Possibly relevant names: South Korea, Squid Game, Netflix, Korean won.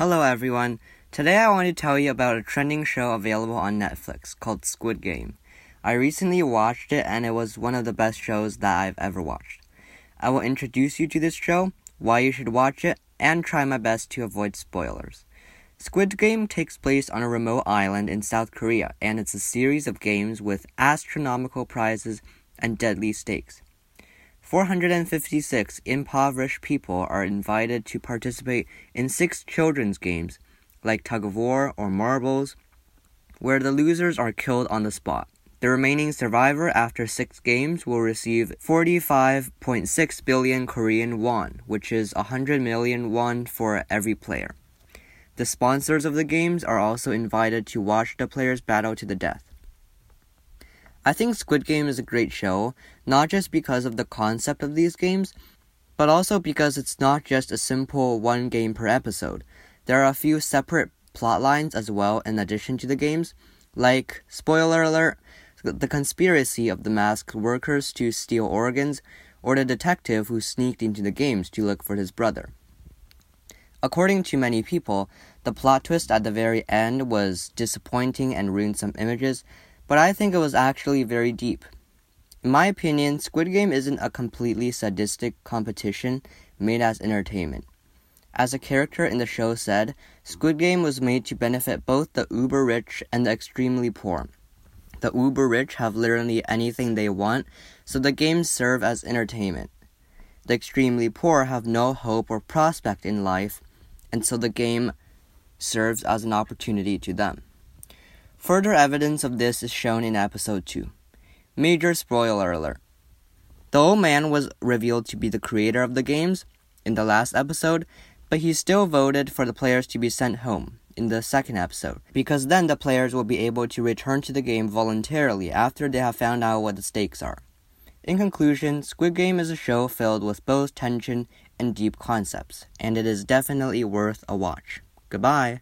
Hello everyone, today I want to tell you about a trending show available on Netflix called Squid Game. I recently watched it and it was one of the best shows that I've ever watched. I will introduce you to this show, why you should watch it, and try my best to avoid spoilers. Squid Game takes place on a remote island in South Korea, and it's a series of games with astronomical prizes and deadly stakes. 456 impoverished people are invited to participate in 6 children's games, like tug-of-war or marbles, where the losers are killed on the spot. The remaining survivor after 6 games will receive 45.6 billion Korean won, which is 100 million won for every player. The sponsors of the games are also invited to watch the players battle to the death.I think Squid Game is a great show, not just because of the concept of these games, but also because it's not just a simple one game per episode. There are a few separate plot lines as well in addition to the games, like, spoiler alert, the conspiracy of the masked workers to steal organs, or the detective who sneaked into the games to look for his brother. According to many people, the plot twist at the very end was disappointing and ruined some images,but I think it was actually very deep. In my opinion, Squid Game isn't a completely sadistic competition made as entertainment. As a character in the show said, Squid Game was made to benefit both the uber-rich and the extremely poor. The uber-rich have literally anything they want, so the games serve as entertainment. The extremely poor have no hope or prospect in life, and so the game serves as an opportunity to them.Further evidence of this is shown in episode 2. Major spoiler alert. The old man was revealed to be the creator of the games in the last episode, but he still voted for the players to be sent home in the second episode, because then the players will be able to return to the game voluntarily after they have found out what the stakes are. In conclusion, Squid Game is a show filled with both tension and deep concepts, and it is definitely worth a watch. Goodbye!